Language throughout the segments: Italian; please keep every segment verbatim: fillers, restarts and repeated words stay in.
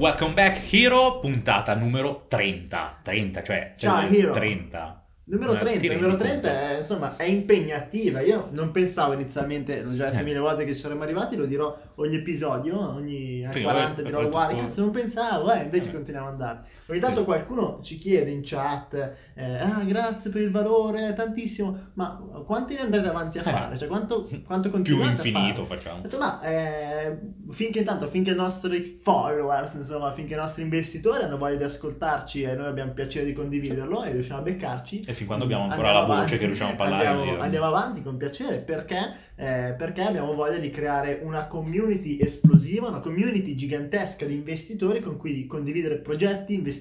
Welcome back Hero, puntata numero trenta, trenta, cioè ciao, Hero. trenta. Numero trenta, numero trenta è, insomma, è impegnativa. Io non pensavo inizialmente, l'ho già detto eh. mille volte che ci saremmo arrivati, lo dirò ogni episodio, ogni sì, quaranta dirò guarda, po- cazzo non pensavo, eh, invece eh. continuiamo ad andare. Ogni tanto sì. qualcuno ci chiede in chat, eh, ah grazie per il valore, tantissimo, ma quanti ne andate avanti a fare? Cioè quanto, quanto continuate a fare? Più infinito facciamo. Ho detto, ma eh, finché intanto, finché i nostri followers, insomma, finché i nostri investitori hanno voglia di ascoltarci e noi abbiamo piacere di condividerlo sì. e riusciamo a beccarci. E fin quando abbiamo ancora andiamo la voce avanti, che riusciamo a parlare. Andiamo, andiamo avanti con piacere, perché, eh, perché abbiamo voglia di creare una community esplosiva, una community gigantesca di investitori con cui condividere progetti, investimenti,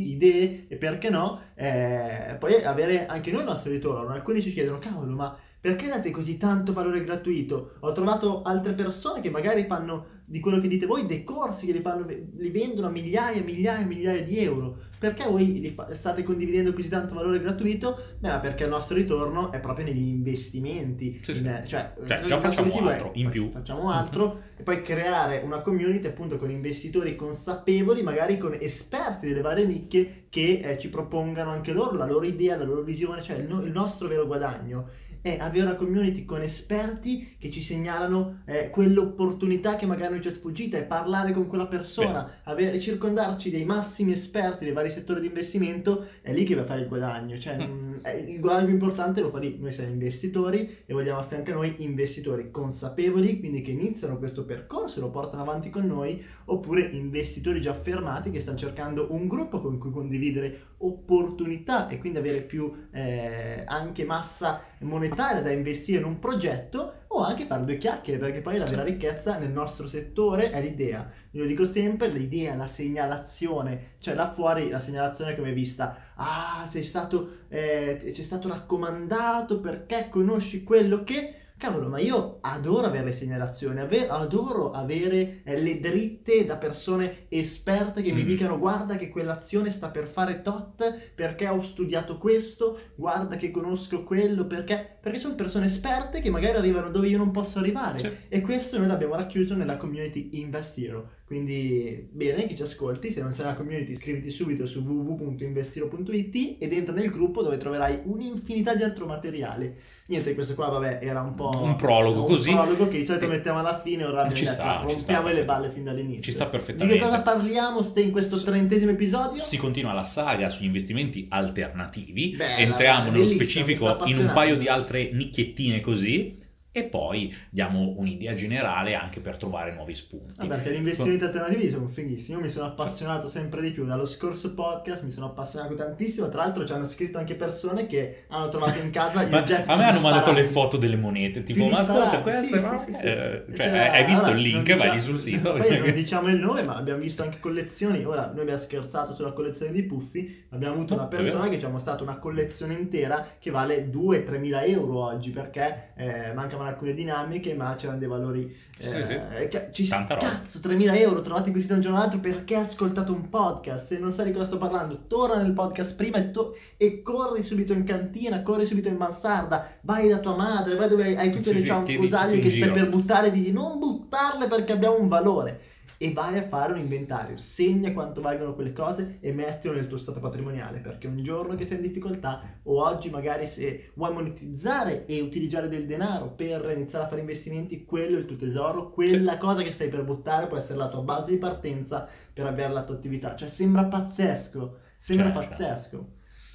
sì. idee e perché no, eh, poi avere anche noi il nostro ritorno. Alcuni ci chiedono, cavolo, ma perché date così tanto valore gratuito? Ho trovato altre persone che magari fanno di quello che dite voi dei corsi che li, fanno, li vendono a migliaia e migliaia e migliaia di euro. Perché voi li fa- state condividendo così tanto valore gratuito? Beh, ma perché il nostro ritorno è proprio negli investimenti. Sì, in, sì. Cioè, cioè già facciamo altro, è, in fa- più. Facciamo altro mm-hmm. e poi creare una community appunto con investitori consapevoli, magari con esperti delle varie nicchie che eh, ci propongano anche loro la loro idea, la loro visione, cioè il, no- il nostro vero guadagno. È avere una community con esperti che ci segnalano eh, quell'opportunità che magari non ci è sfuggita e parlare con quella persona, avere, circondarci dei massimi esperti dei vari settori di investimento, è lì che va a fare il guadagno, cioè mm. è, il guadagno più importante lo fa lì. Noi siamo investitori e vogliamo affiancare a noi investitori consapevoli, quindi che iniziano questo percorso e lo portano avanti con noi, oppure investitori già affermati che stanno cercando un gruppo con cui condividere opportunità e quindi avere più eh, anche massa monetaria da investire in un progetto o anche fare due chiacchiere, perché poi la vera ricchezza nel nostro settore è l'idea. Io dico sempre l'idea, la segnalazione, cioè là fuori la segnalazione come vista, ah sei stato eh, c'è stato raccomandato perché conosci quello che, cavolo, ma io adoro avere le segnalazioni, ave- adoro avere eh, le dritte da persone esperte che mm. mi dicano guarda che quell'azione sta per fare tot perché ho studiato questo, guarda che conosco quello perché, perché sono persone esperte che magari arrivano dove io non posso arrivare sì. e questo noi l'abbiamo racchiuso nella community Invest Hero. Quindi bene che ci ascolti, se non sei nella community iscriviti subito su w w w punto investiro punto i t ed entra nel gruppo dove troverai un'infinità di altro materiale. Niente, questo qua vabbè era un po' un prologo no, un così. Un prologo che di solito mettiamo alla fine, ora ci sta, detto, ci rompiamo sta, le balle fin dall'inizio. Ci sta perfettamente. Di che cosa parliamo in questo trentesimo episodio? Si continua la saga sugli investimenti alternativi, bella, entriamo bella, nello specifico in un paio di altre nicchiettine così. E poi diamo un'idea generale anche per trovare nuovi spunti. Ah, perché gli investimenti alternativi sono fighissimi. Io mi sono appassionato sempre di più dallo scorso podcast, mi sono appassionato tantissimo. Tra l'altro ci hanno scritto anche persone che hanno trovato in casa gli oggetti. A me hanno mandato le foto delle monete, tipo ma ascolta queste, sì, ma... sì, sì, sì. Eh, cioè, cioè, hai visto allora, il link? Diciamo... vai lì sul sito. Poi non diciamo il nome, ma abbiamo visto anche collezioni. Ora noi abbiamo scherzato sulla collezione di Puffi, abbiamo avuto una persona che ci ha mostrato una collezione intera che vale due-tre mila euro oggi, perché eh, mancava alcune dinamiche ma c'erano dei valori eh, sì, sì. Ci, cazzo tremila euro trovati così da un giorno all'altro perché hai ascoltato un podcast. Se non sai di cosa sto parlando torna nel podcast prima e, to- e corri subito in cantina, corri subito in mansarda, vai da tua madre, vai dove hai tutte sì, le sì, cianfrusaglie che stai per buttare, digli non buttarle perché abbiamo un valore e vai a fare un inventario, segna quanto valgono quelle cose e mettilo nel tuo stato patrimoniale, perché un giorno che sei in difficoltà o oggi magari se vuoi monetizzare e utilizzare del denaro per iniziare a fare investimenti, quello è il tuo tesoro, quella sì. cosa che stai per buttare può essere la tua base di partenza per avviare la tua attività, cioè sembra pazzesco, sembra certo. pazzesco.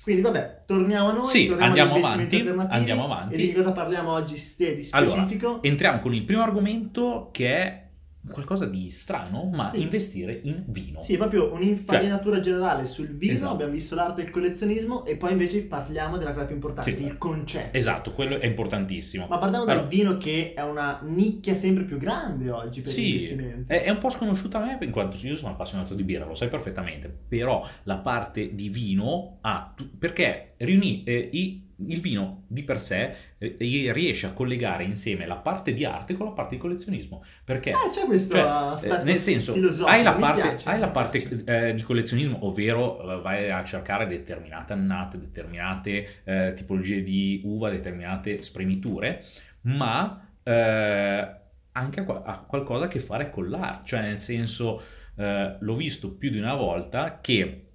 Quindi vabbè, torniamo a noi, sì, torniamo andiamo avanti, andiamo avanti. E di cosa parliamo oggi ste, di specifico? Allora, entriamo con il primo argomento che è qualcosa di strano, ma sì. investire in vino. Sì, è proprio un'infarinatura cioè, generale sul vino, esatto. abbiamo visto l'arte del collezionismo e poi invece parliamo della cosa più importante, sì. il concetto. Esatto, quello è importantissimo. Ma parliamo allora, del vino che è una nicchia sempre più grande oggi per sì, gli investimenti. È, è un po' sconosciuta a me, in quanto io sono appassionato di birra, lo sai perfettamente, però la parte di vino ha... T- perché riunì eh, i... il vino di per sé riesce a collegare insieme la parte di arte con la parte di collezionismo, perché ah, c'è questo cioè, aspetto nel senso hai la parte, piace, hai la parte eh, di collezionismo, ovvero vai a cercare determinate annate, determinate eh, tipologie di uva, determinate spremiture, ma eh, anche a, a qualcosa a che fare con l'arte, cioè nel senso eh, l'ho visto più di una volta che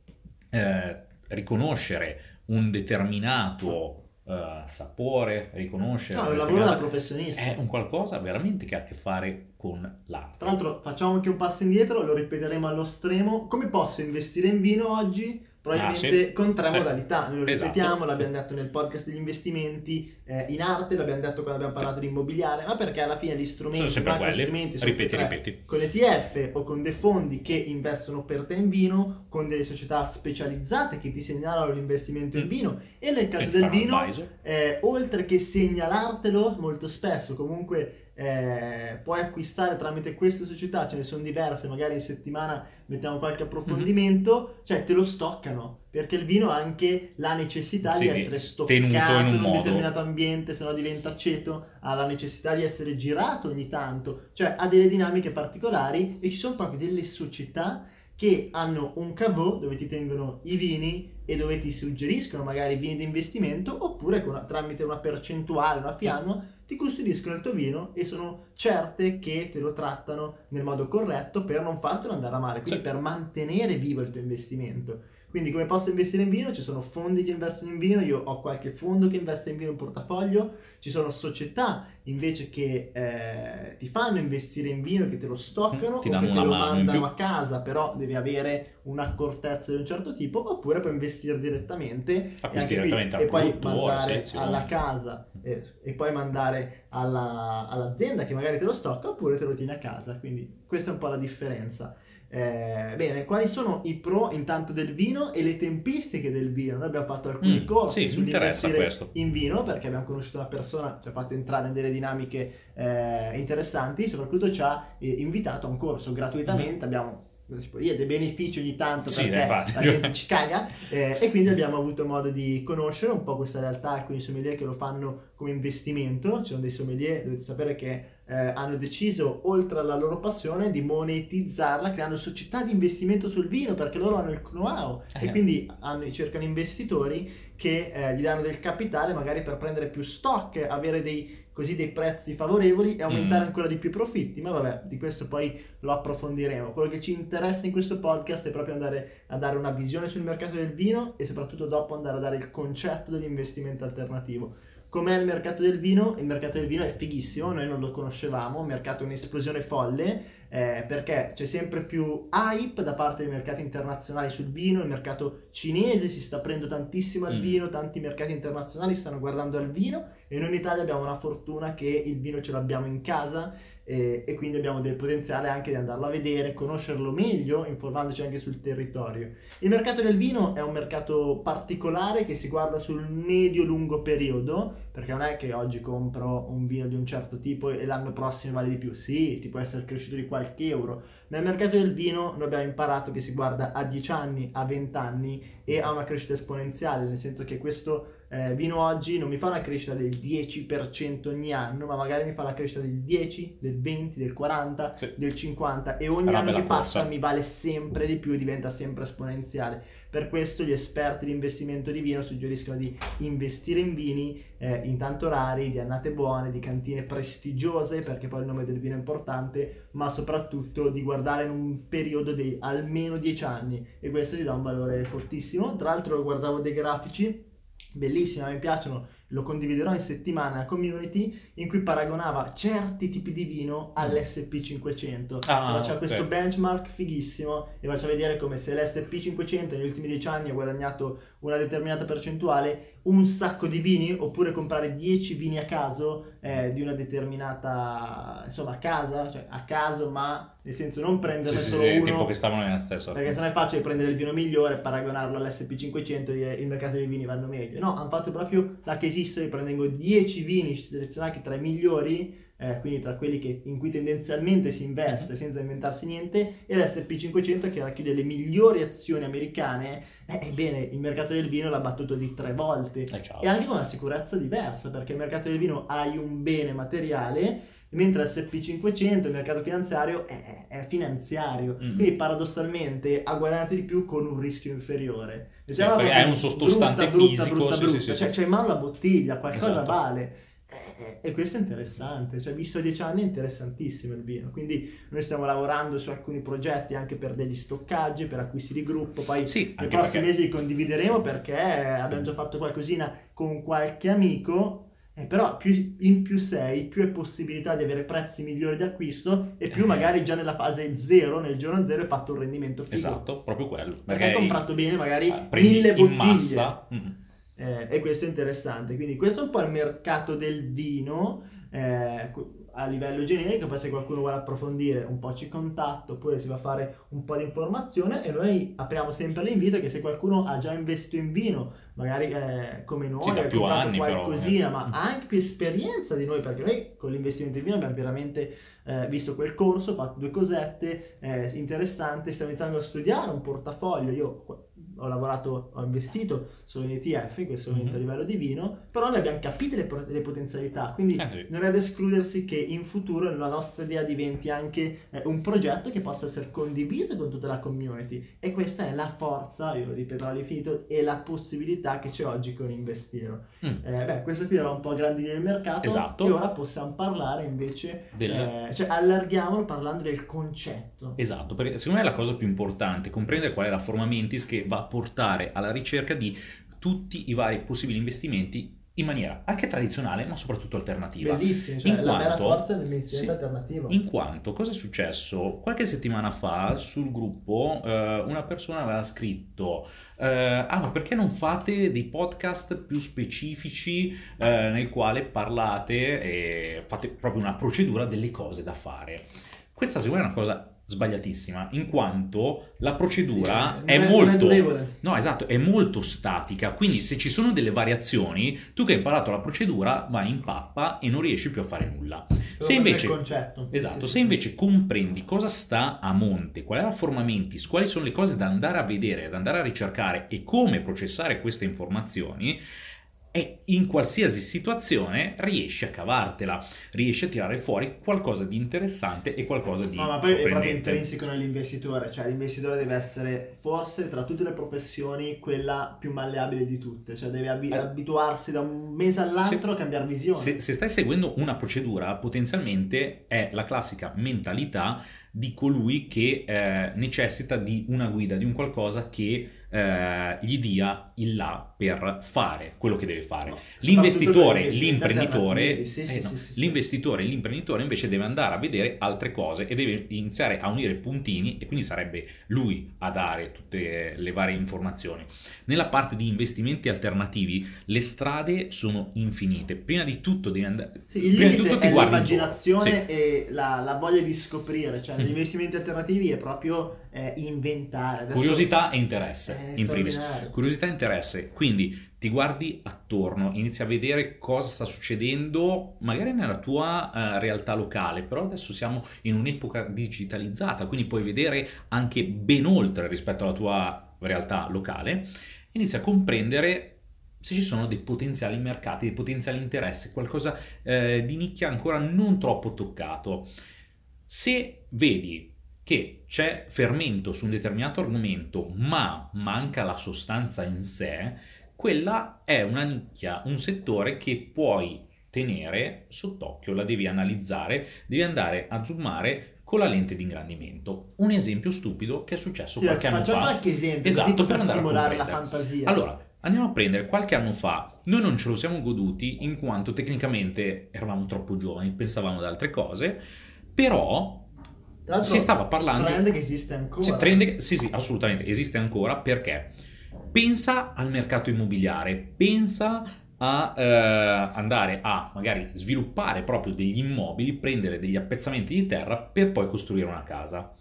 eh, riconoscere un determinato Uh, sapore, riconoscere no, il lavoro da professionista è un qualcosa veramente che ha a che fare con l'arte. Tra l'altro facciamo anche un passo indietro, lo ripeteremo allo stremo: come posso investire in vino oggi? Probabilmente ah, sì. con tre sì. modalità, noi lo esatto. ripetiamo, l'abbiamo detto nel podcast degli investimenti, eh, in arte, l'abbiamo detto quando abbiamo parlato sì. di immobiliare, ma perché alla fine gli strumenti sono sempre quelli, strumenti sono ripeti, tre, ripeti. Con l'E T F o con dei fondi che investono per te in vino, con delle società specializzate che ti segnalano l'investimento mm. in vino, e nel caso che del vino, eh, oltre che segnalartelo, molto spesso comunque... Eh, puoi acquistare tramite queste società, ce ne sono diverse, magari in settimana mettiamo qualche approfondimento, mm-hmm. cioè te lo stoccano, perché il vino ha anche la necessità sì, di essere stoccato in un, in un determinato ambiente, se no diventa aceto, ha la necessità di essere girato ogni tanto, cioè ha delle dinamiche particolari, e ci sono proprio delle società che hanno un cabot dove ti tengono i vini e dove ti suggeriscono magari vini di investimento, oppure con una, tramite una percentuale, una fiamma, ti custodiscono il tuo vino e sono certe che te lo trattano nel modo corretto per non fartelo andare a male, quindi sì. per mantenere vivo il tuo investimento. Quindi come posso investire in vino? Ci sono fondi che investono in vino, io ho qualche fondo che investe in vino in portafoglio, ci sono società invece che eh, ti fanno investire in vino, che te lo stoccano, ti o che te lo mandano a casa, però devi avere un'accortezza di un certo tipo, oppure puoi investire direttamente, acquisti direttamente qui, e poi mandare alla casa e, e poi mandare alla, all'azienda che magari te lo stocca, oppure te lo tiene a casa, quindi questa è un po' la differenza. Eh, bene, quali sono i pro intanto del vino e le tempistiche del vino? Noi abbiamo fatto alcuni mm, corsi sì, sull'investire in vino, perché abbiamo conosciuto una persona, ci ha fatto entrare in delle dinamiche eh, interessanti, soprattutto ci ha eh, invitato a un corso gratuitamente, mm. abbiamo io dei benefici ogni tanto sì, perché infatti, la gente ci caga eh, e quindi abbiamo avuto modo di conoscere un po' questa realtà, alcuni sommelier che lo fanno come investimento, ci sono dei sommelier, dovete sapere che eh, hanno deciso oltre alla loro passione di monetizzarla creando società di investimento sul vino, perché loro hanno il know-how eh. e quindi hanno, cercano investitori che eh, gli danno del capitale magari per prendere più stock, avere dei così dei prezzi favorevoli e aumentare mm. ancora di più i profitti, ma vabbè, di questo poi lo approfondiremo. Quello che ci interessa in questo podcast è proprio andare a dare una visione sul mercato del vino e soprattutto dopo andare a dare il concetto dell'investimento alternativo. Com'è il mercato del vino? Il mercato del vino è fighissimo, noi non lo conoscevamo, il mercato è un'esplosione folle eh, perché c'è sempre più hype da parte dei mercati internazionali sul vino, il mercato cinese si sta aprendo tantissimo al mm. vino, tanti mercati internazionali stanno guardando al vino, e noi in Italia abbiamo una fortuna che il vino ce l'abbiamo in casa e, e quindi abbiamo del potenziale anche di andarlo a vedere, conoscerlo meglio, informandoci anche sul territorio. Il mercato del vino è un mercato particolare che si guarda sul medio-lungo periodo, perché non è che oggi compro un vino di un certo tipo e l'anno prossimo vale di più, sì, ti può essere cresciuto di qualche euro, ma il mercato del vino noi abbiamo imparato che si guarda a dieci anni, a venti anni e ha una crescita esponenziale, nel senso che questo eh, vino oggi non mi fa una crescita del dieci per cento ogni anno, ma magari mi fa la crescita del dieci, del venti, del quaranta, sì. del cinquanta, e ogni Era anno che passa corsa. Mi vale sempre di più, diventa sempre esponenziale. Per questo gli esperti di investimento di vino suggeriscono di investire in vini eh, intanto rari, di annate buone, di cantine prestigiose, perché poi il nome del vino è importante, ma soprattutto di guardare in un periodo di almeno dieci anni, e questo ti dà un valore fortissimo. Tra l'altro guardavo dei grafici bellissimi, mi piacciono, lo condividerò in settimana a community, in cui paragonava certi tipi di vino all'esse and pi cinquecento, ah, faceva questo okay. benchmark fighissimo e faccia vedere come se l'esse and pi cinquecento negli ultimi dieci anni ha guadagnato una determinata percentuale, un sacco di vini, oppure comprare dieci vini a caso eh, di una determinata, insomma a casa, cioè a caso, ma nel senso non prenderne sì, solo sì, uno, tipo che stavano nella stessa, perché sennò è facile prendere il vino migliore, paragonarlo all'esse and pi cinquecento e dire il mercato dei vini vanno meglio. No, hanno fatto proprio la casistica, io prendendo dieci vini selezionati tra i migliori, eh, quindi tra quelli che, in cui tendenzialmente si investe senza inventarsi niente, e l'esse and pi cinquecento che racchiude le migliori azioni americane, eh, ebbene il mercato del vino l'ha battuto di tre volte, eh, e anche con una sicurezza diversa, perché il mercato del vino hai un bene materiale, mentre l'esse and pi cinquecento, il mercato finanziario, è, è finanziario, mm-hmm. quindi paradossalmente ha guadagnato di più con un rischio inferiore. Cioè, sì, è un sottostante brutta, fisico, brutta, brutta, sì, brutta. Sì, sì, cioè, sì. C'è in mano la bottiglia, qualcosa esatto. vale. E questo è interessante, cioè visto dieci anni è interessantissimo il vino, quindi noi stiamo lavorando su alcuni progetti anche per degli stoccaggi, per acquisti di gruppo, poi sì, nei prossimi perché... mesi li condivideremo perché abbiamo già fatto qualcosina con qualche amico, eh, però più, in più sei, più è possibilità di avere prezzi migliori di acquisto e più magari già nella fase zero, nel giorno zero hai fatto un rendimento figo. Esatto, proprio quello. Perché hai comprato bene magari mille bottiglie. In massa. Mm. Eh, e questo è interessante, quindi questo è un po' il mercato del vino eh, a livello generico, poi se qualcuno vuole approfondire un po' ci contatto oppure si va a fare un po' di informazione e noi apriamo sempre l'invito che se qualcuno ha già investito in vino, magari eh, come noi, ha comprato anni, qualcosina, però, eh. ma ha anche più esperienza di noi perché noi con l'investimento in vino abbiamo veramente... Eh, visto quel corso, ho fatto due cosette eh, interessanti, stiamo iniziando a studiare un portafoglio, io ho lavorato, ho investito solo in E T F in questo momento mm-hmm. a livello di vino, però noi abbiamo capito le, le potenzialità, quindi eh sì. non è da escludersi che in futuro la nostra idea diventi anche eh, un progetto che possa essere condiviso con tutta la community e questa è la forza, io lo ripeto all'infinito, e la possibilità che c'è oggi con Investiro. Mm. Eh, beh, questo qui era un po' a grandi linee del mercato esatto. e ora possiamo parlare invece del... eh, cioè allarghiamolo parlando del concetto. Esatto, perché secondo me è la cosa più importante comprendere qual è la forma mentis che va a portare alla ricerca di tutti i vari possibili investimenti in maniera anche tradizionale ma soprattutto alternativa. Bellissimo, cioè in la quanto, bella forza dell'investimento sì, alternativo. In quanto, cosa è successo? Qualche settimana fa sul gruppo eh, una persona aveva scritto eh, ah ma perché non fate dei podcast più specifici eh, nel quale parlate e fate proprio una procedura delle cose da fare? Questa secondo me è una cosa sbagliatissima, in quanto la procedura sì, è, è molto è no esatto è molto statica, quindi se ci sono delle variazioni tu che hai imparato la procedura vai in pappa e non riesci più a fare nulla. Se invece, concetto, esatto, sì, se sì. invece comprendi cosa sta a monte, qual è la forma mentis, quali sono le cose da andare a vedere, da andare a ricercare e come processare queste informazioni, e in qualsiasi situazione riesci a cavartela, riesci a tirare fuori qualcosa di interessante e qualcosa di no, ma poi è proprio intrinseco nell'investitore, cioè l'investitore deve essere forse tra tutte le professioni quella più malleabile di tutte, cioè deve ab- eh. abituarsi da un mese all'altro se, a cambiare visione. Se, se stai seguendo una procedura potenzialmente è la classica mentalità di colui che eh, necessita di una guida, di un qualcosa che eh, gli dia il là per fare quello che deve fare. No, l'investitore, l'imprenditore, sì, eh, sì, no, sì, sì, l'investitore, l'imprenditore invece deve andare a vedere altre cose e deve iniziare a unire puntini e quindi sarebbe lui a dare tutte le varie informazioni. Nella parte di investimenti alternativi le strade sono infinite. Prima di tutto devi andare. Sì, il limite tutto ti è l'immaginazione sì. e la, la voglia di scoprire, cioè gli investimenti alternativi è proprio eh, inventare. Adesso curiosità è... e interesse, in primis. Curiosità e interesse, quindi ti guardi attorno, inizi a vedere cosa sta succedendo magari nella tua uh, realtà locale, però adesso siamo in un'epoca digitalizzata, quindi puoi vedere anche ben oltre rispetto alla tua realtà locale, inizi a comprendere se ci sono dei potenziali mercati, dei potenziali interessi, qualcosa eh, di nicchia ancora non troppo toccato. Se vedi che c'è fermento su un determinato argomento ma manca la sostanza in sé, quella è una nicchia, un settore che puoi tenere sott'occhio, la devi analizzare, devi andare a zoomare con la lente di ingrandimento. Un esempio stupido che è successo sì, qualche anno fa. Facciamo qualche esempio, esatto, così per stimolare la fantasia. Allora, andiamo a prendere qualche anno fa, noi non ce lo siamo goduti in quanto tecnicamente eravamo troppo giovani, pensavamo ad altre cose, però... si stava parlando trend che esiste ancora cioè, trend, sì sì assolutamente esiste ancora, perché pensa al mercato immobiliare, pensa a eh, andare a magari sviluppare proprio degli immobili, prendere degli appezzamenti di terra per poi costruire una casa.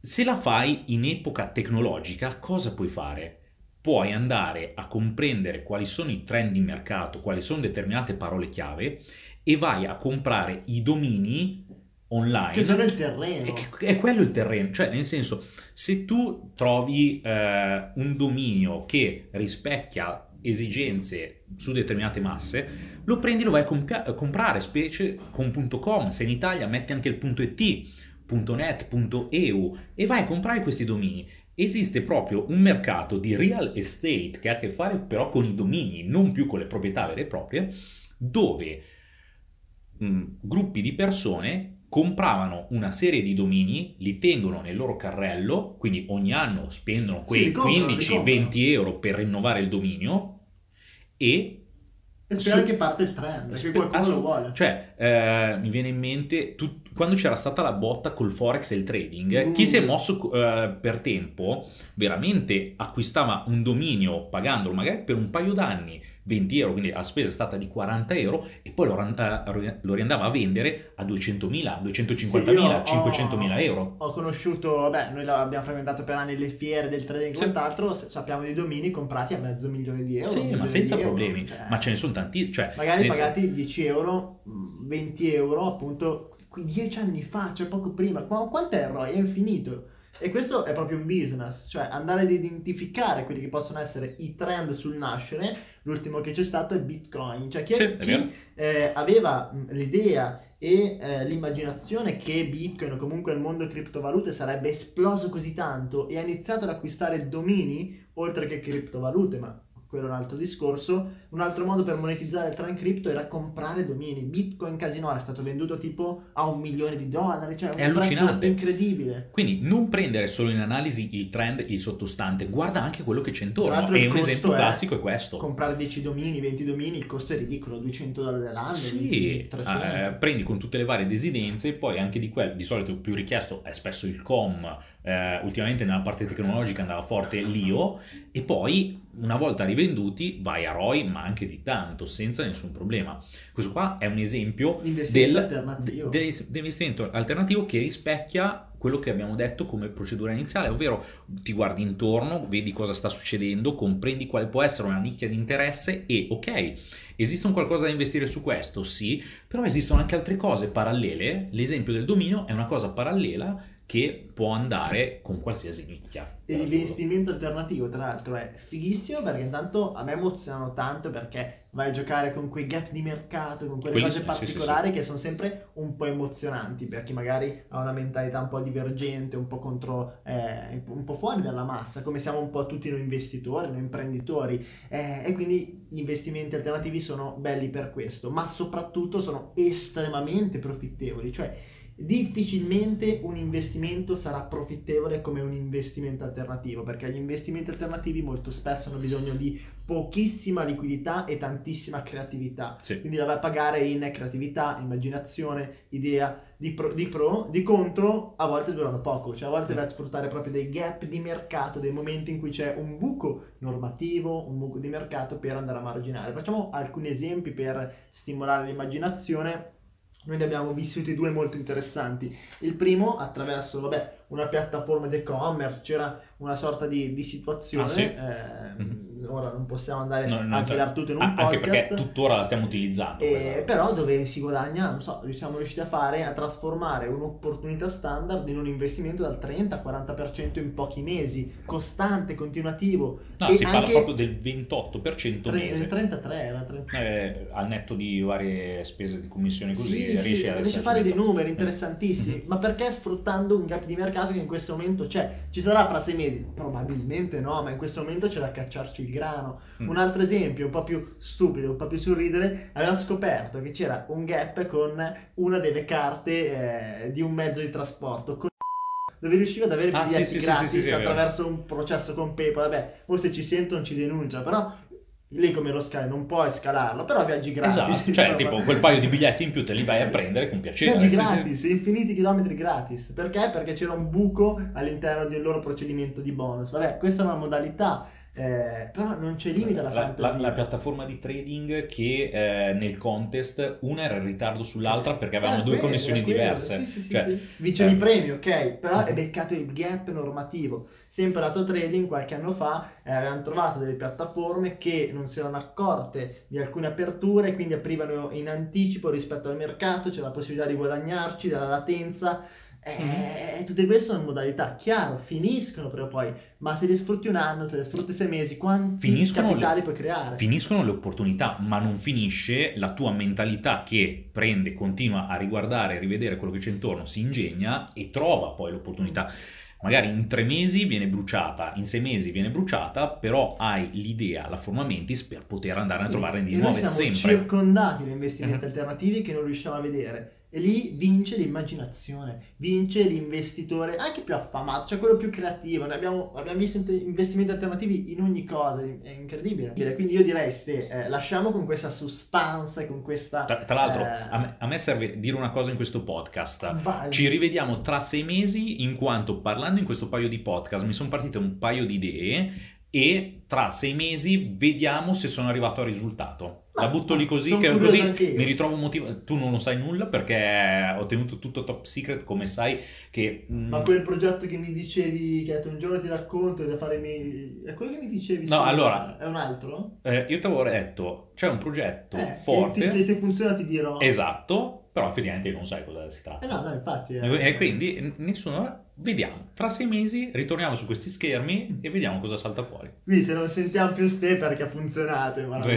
Se la fai in epoca tecnologica cosa puoi fare? Puoi andare a comprendere quali sono i trend di mercato, quali sono determinate parole chiave e vai a comprare i domini online, che sono il terreno, è, è quello il terreno, cioè nel senso se tu trovi eh, un dominio che rispecchia esigenze su determinate masse lo prendi, lo vai a comp- comprare specie con .com, se in Italia metti anche il .it, .net, .eu e vai a comprare questi domini. Esiste proprio un mercato di real estate che ha a che fare però con i domini, non più con le proprietà vere e proprie, dove mh, gruppi di persone compravano una serie di domini, li tengono nel loro carrello, quindi ogni anno spendono quei quindici venti euro per rinnovare il dominio e... e sperare su... che parte il trend, sper- che qualcuno ass- lo vuole. Cioè, eh, mi viene in mente, tu, quando c'era stata la botta col Forex e il trading, mm. chi si è mosso eh, per tempo veramente acquistava un dominio pagandolo magari per un paio d'anni venti euro, quindi la spesa è stata di quaranta euro, e poi lo, eh, lo riandava a vendere a duecentomila, duecentocinquantamila, sì, cinquecentomila euro. Ho conosciuto, vabbè, noi abbiamo frequentato per anni le fiere del trading e sì. quant'altro, sappiamo di domini comprati a mezzo milione di euro. Sì, ma senza problemi, euro, cioè, ma ce ne sono tanti. Cioè, magari pagati sen- dieci euro, venti euro, appunto, dieci anni fa, cioè poco prima. Qu- quant'è il R O I? È infinito. E questo è proprio un business, cioè andare ad identificare quelli che possono essere i trend sul nascere. L'ultimo che c'è stato è Bitcoin, cioè chi, sì, chi eh, aveva l'idea e eh, l'immaginazione che Bitcoin o comunque il mondo criptovalute sarebbe esploso così tanto e ha iniziato ad acquistare domini oltre che criptovalute, ma quello è un altro discorso. Un altro modo per monetizzare il trend cripto era comprare domini. Bitcoin Casino è stato venduto tipo a un milione di dollari, cioè è un prezzo incredibile. Quindi non prendere solo in analisi il trend, il sottostante, guarda anche quello che c'è intorno. E un esempio classico è questo: comprare dieci domini, venti domini, il costo è ridicolo, duecento dollari l'anno. Sì, eh, prendi con tutte le varie desidenze, poi anche di quel di solito più richiesto è spesso il com. Uh, ultimamente nella parte tecnologica andava forte l'I O, e poi una volta rivenduti vai a R O I, ma anche di tanto, senza nessun problema. Questo qua è un esempio del, alternativo. De, de, dell'investimento alternativo che rispecchia quello che abbiamo detto come procedura iniziale, ovvero ti guardi intorno, vedi cosa sta succedendo, comprendi quale può essere una nicchia di interesse e ok, esiste un qualcosa da investire su questo, sì, però esistono anche altre cose parallele. L'esempio del dominio è una cosa parallela che può andare con qualsiasi nicchia. E l'investimento alternativo, tra l'altro, è fighissimo, perché intanto a me emozionano tanto, perché vai a giocare con quei gap di mercato, con quelle Quelli, cose particolari sì, sì, sì. che sono sempre un po' emozionanti per chi magari ha una mentalità un po' divergente, un po' contro, eh, un po' fuori dalla massa, come siamo un po' tutti noi investitori, noi imprenditori, eh, e quindi gli investimenti alternativi sono belli per questo, ma soprattutto sono estremamente profittevoli, cioè difficilmente un investimento sarà profittevole come un investimento alternativo, perché gli investimenti alternativi molto spesso hanno bisogno di pochissima liquidità e tantissima creatività, sì. quindi la vai a pagare in creatività, immaginazione, idea, di pro, di pro, di contro a volte durano poco, cioè a volte sì. vai a sfruttare proprio dei gap di mercato, dei momenti in cui c'è un buco normativo, un buco di mercato, per andare a marginare. Facciamo alcuni esempi per stimolare l'immaginazione. Noi ne abbiamo vissuti due molto interessanti. Il primo attraverso, vabbè, una piattaforma di e-commerce, c'era una sorta di, di situazione, ah, sì. eh, mm-hmm. ora non possiamo andare no, no, a svelar tutto in un ah, podcast. Anche perché tuttora la stiamo utilizzando. Eh, però dove si guadagna, non so, siamo riusciti a fare, a trasformare un'opportunità standard in un investimento dal trenta al quaranta per cento in pochi mesi, costante, continuativo. No, e si anche... parla proprio del ventotto per cento tre, mese. Il trentatré era trenta. Eh, al netto di varie spese di commissioni così, sì, riesci sì, a riesci a fare dei numeri interessantissimi, mm-hmm. ma perché sfruttando un gap di mercato che in questo momento c'è? Ci sarà fra sei mesi? Probabilmente no, ma in questo momento c'è da cacciarci il grano. Mm. Un altro esempio, un po' più stupido, un po' più sorridere, abbiamo scoperto che c'era un gap con una delle carte eh, di un mezzo di trasporto, con... dove riusciva ad avere ah, biglietti sì, sì, gratis sì, sì, sì, attraverso un processo con PayPal. Vabbè, forse ci sentono, ci denuncia, però... lì come lo scali non puoi scalarlo, però viaggi gratis, esatto, cioè tipo quel paio di biglietti in più te li vai a prendere con piacere, viaggi gratis, sì, sì. infiniti chilometri gratis, perché? Perché c'era un buco all'interno del loro procedimento di bonus. Vabbè, questa è una modalità, eh, però non c'è limite alla la, fantasia. La, la piattaforma di trading che eh, nel contest una era in ritardo sull'altra perché avevano due quello, connessioni diverse, sì, sì, sì, cioè, sì. vincevi i ehm... premi, ok, però è beccato il gap normativo. Sempre lato trading, qualche anno fa eh, avevano trovato delle piattaforme che non si erano accorte di alcune aperture, quindi aprivano in anticipo rispetto al mercato, c'è la possibilità di guadagnarci dalla latenza. Eh, tutte queste sono modalità, chiaro, finiscono però poi, ma se le sfrutti un anno, se le sfrutti sei mesi, quanti finiscono capitali le, puoi creare? Finiscono le opportunità, ma non finisce la tua mentalità che prende, continua a riguardare, rivedere quello che c'è intorno, si ingegna e trova poi l'opportunità. magari in tre mesi viene bruciata, in sei mesi viene bruciata, però hai l'idea, la forma mentis per poter andare sì, a trovare di nuove sempre. Noi siamo circondati da investimenti uh-huh. alternativi che non riusciamo a vedere. E lì vince l'immaginazione, vince l'investitore anche più affamato, cioè quello più creativo. Noi abbiamo, abbiamo visto investimenti alternativi in ogni cosa, è incredibile. Quindi io direi, se eh, lasciamo con questa suspense, con questa... Tra, tra l'altro eh... a, me, a me serve dire una cosa in questo podcast. Vai. Ci rivediamo tra sei mesi, in quanto parlando in questo paio di podcast mi sono partite un paio di idee e tra sei mesi vediamo se sono arrivato al risultato. La butto lì così, che così mi ritrovo motivato. Tu non lo sai nulla perché ho tenuto tutto top secret, come sai che... Mh... Ma quel progetto che mi dicevi, che un giorno ti racconto, è da fare i miei... È quello che mi dicevi? No, sì, allora... È un altro? Eh, io ti avevo detto, c'è un progetto eh, forte... Ti, se funziona ti dirò... Esatto, però effettivamente non sai cosa si tratta. Eh no, no, infatti... Eh, e quindi nessuno... Vediamo, tra sei mesi ritorniamo su questi schermi e vediamo cosa salta fuori. Qui se non sentiamo più ste perché ha funzionato, ma sì.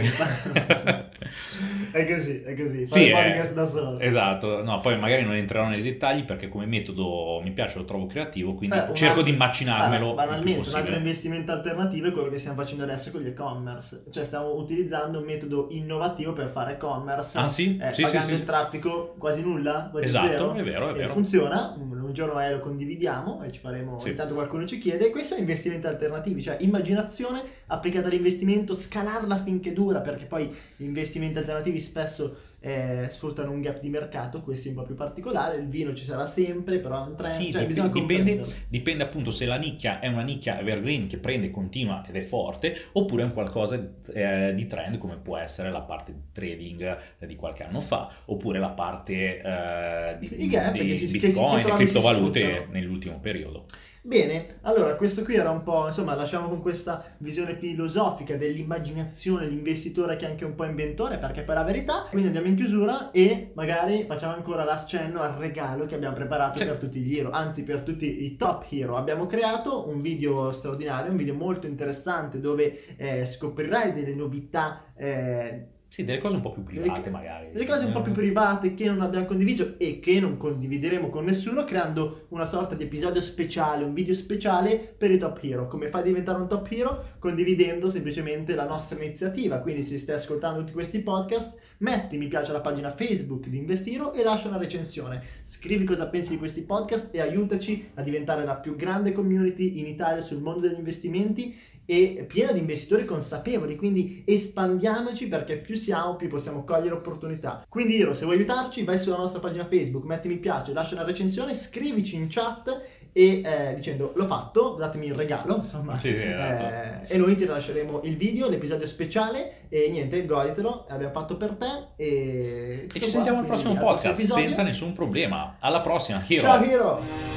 È così, è così, fare sì, il podcast è... da solo. Esatto, no, poi magari non entrerò nei dettagli perché come metodo mi piace, lo trovo creativo, quindi Beh, cerco altro... di immaginarmelo. Banalmente, un altro investimento alternativo è quello che stiamo facendo adesso con gli e-commerce, cioè stiamo utilizzando un metodo innovativo per fare e-commerce, ah, sì? Eh, sì, pagando sì, sì, il traffico quasi nulla, quasi esatto, zero, è vero, è vero. E funziona, un giorno lo condividiamo e ci faremo, sì. Intanto qualcuno ci chiede, questi sono investimenti alternativi, cioè immaginazione applicata all'investimento, scalarla finché dura, perché poi gli investimenti alternativi spesso eh, sfruttano un gap di mercato, questo è un po' più particolare, il vino ci sarà sempre, però un trend, sì, cioè, dip- dipende, dipende appunto se la nicchia è una nicchia evergreen che prende, continua ed è forte, oppure è un qualcosa eh, di trend come può essere la parte di trading di qualche anno fa, oppure la parte eh, di, sì, gap, di si, Bitcoin, le criptovalute nell'ultimo periodo. Bene, allora questo qui era un po', insomma, lasciamo con questa visione filosofica dell'immaginazione, l'investitore che è anche un po' inventore, perché per la verità, quindi andiamo in chiusura e magari facciamo ancora l'accenno al regalo che abbiamo preparato C'è. per tutti gli hero, anzi per tutti i top hero. Abbiamo creato un video straordinario, un video molto interessante dove eh, scoprirai delle novità eh, Sì, delle cose un po' più private delle, magari. Delle cose un po' più private che non abbiamo condiviso e che non condivideremo con nessuno, creando una sorta di episodio speciale, un video speciale per i top hero. Come fai a diventare un top hero? Condividendo semplicemente la nostra iniziativa. Quindi se stai ascoltando tutti questi podcast, metti mi piace alla pagina Facebook di Invest Hero e lascia una recensione. Scrivi cosa pensi di questi podcast e aiutaci a diventare la più grande community in Italia sul mondo degli investimenti e piena di investitori consapevoli, quindi espandiamoci perché più siamo più possiamo cogliere opportunità. Quindi Hero, se vuoi aiutarci vai sulla nostra pagina Facebook, metti mi piace, lascia una recensione, scrivici in chat e eh, dicendo l'ho fatto, datemi il regalo, insomma sì, sì, eh, e noi ti rilasceremo il video, l'episodio speciale e niente, goditelo, l'abbiamo fatto per te e, e ci sentiamo al prossimo podcast senza nessun problema. Alla prossima Hero. Ciao Hero.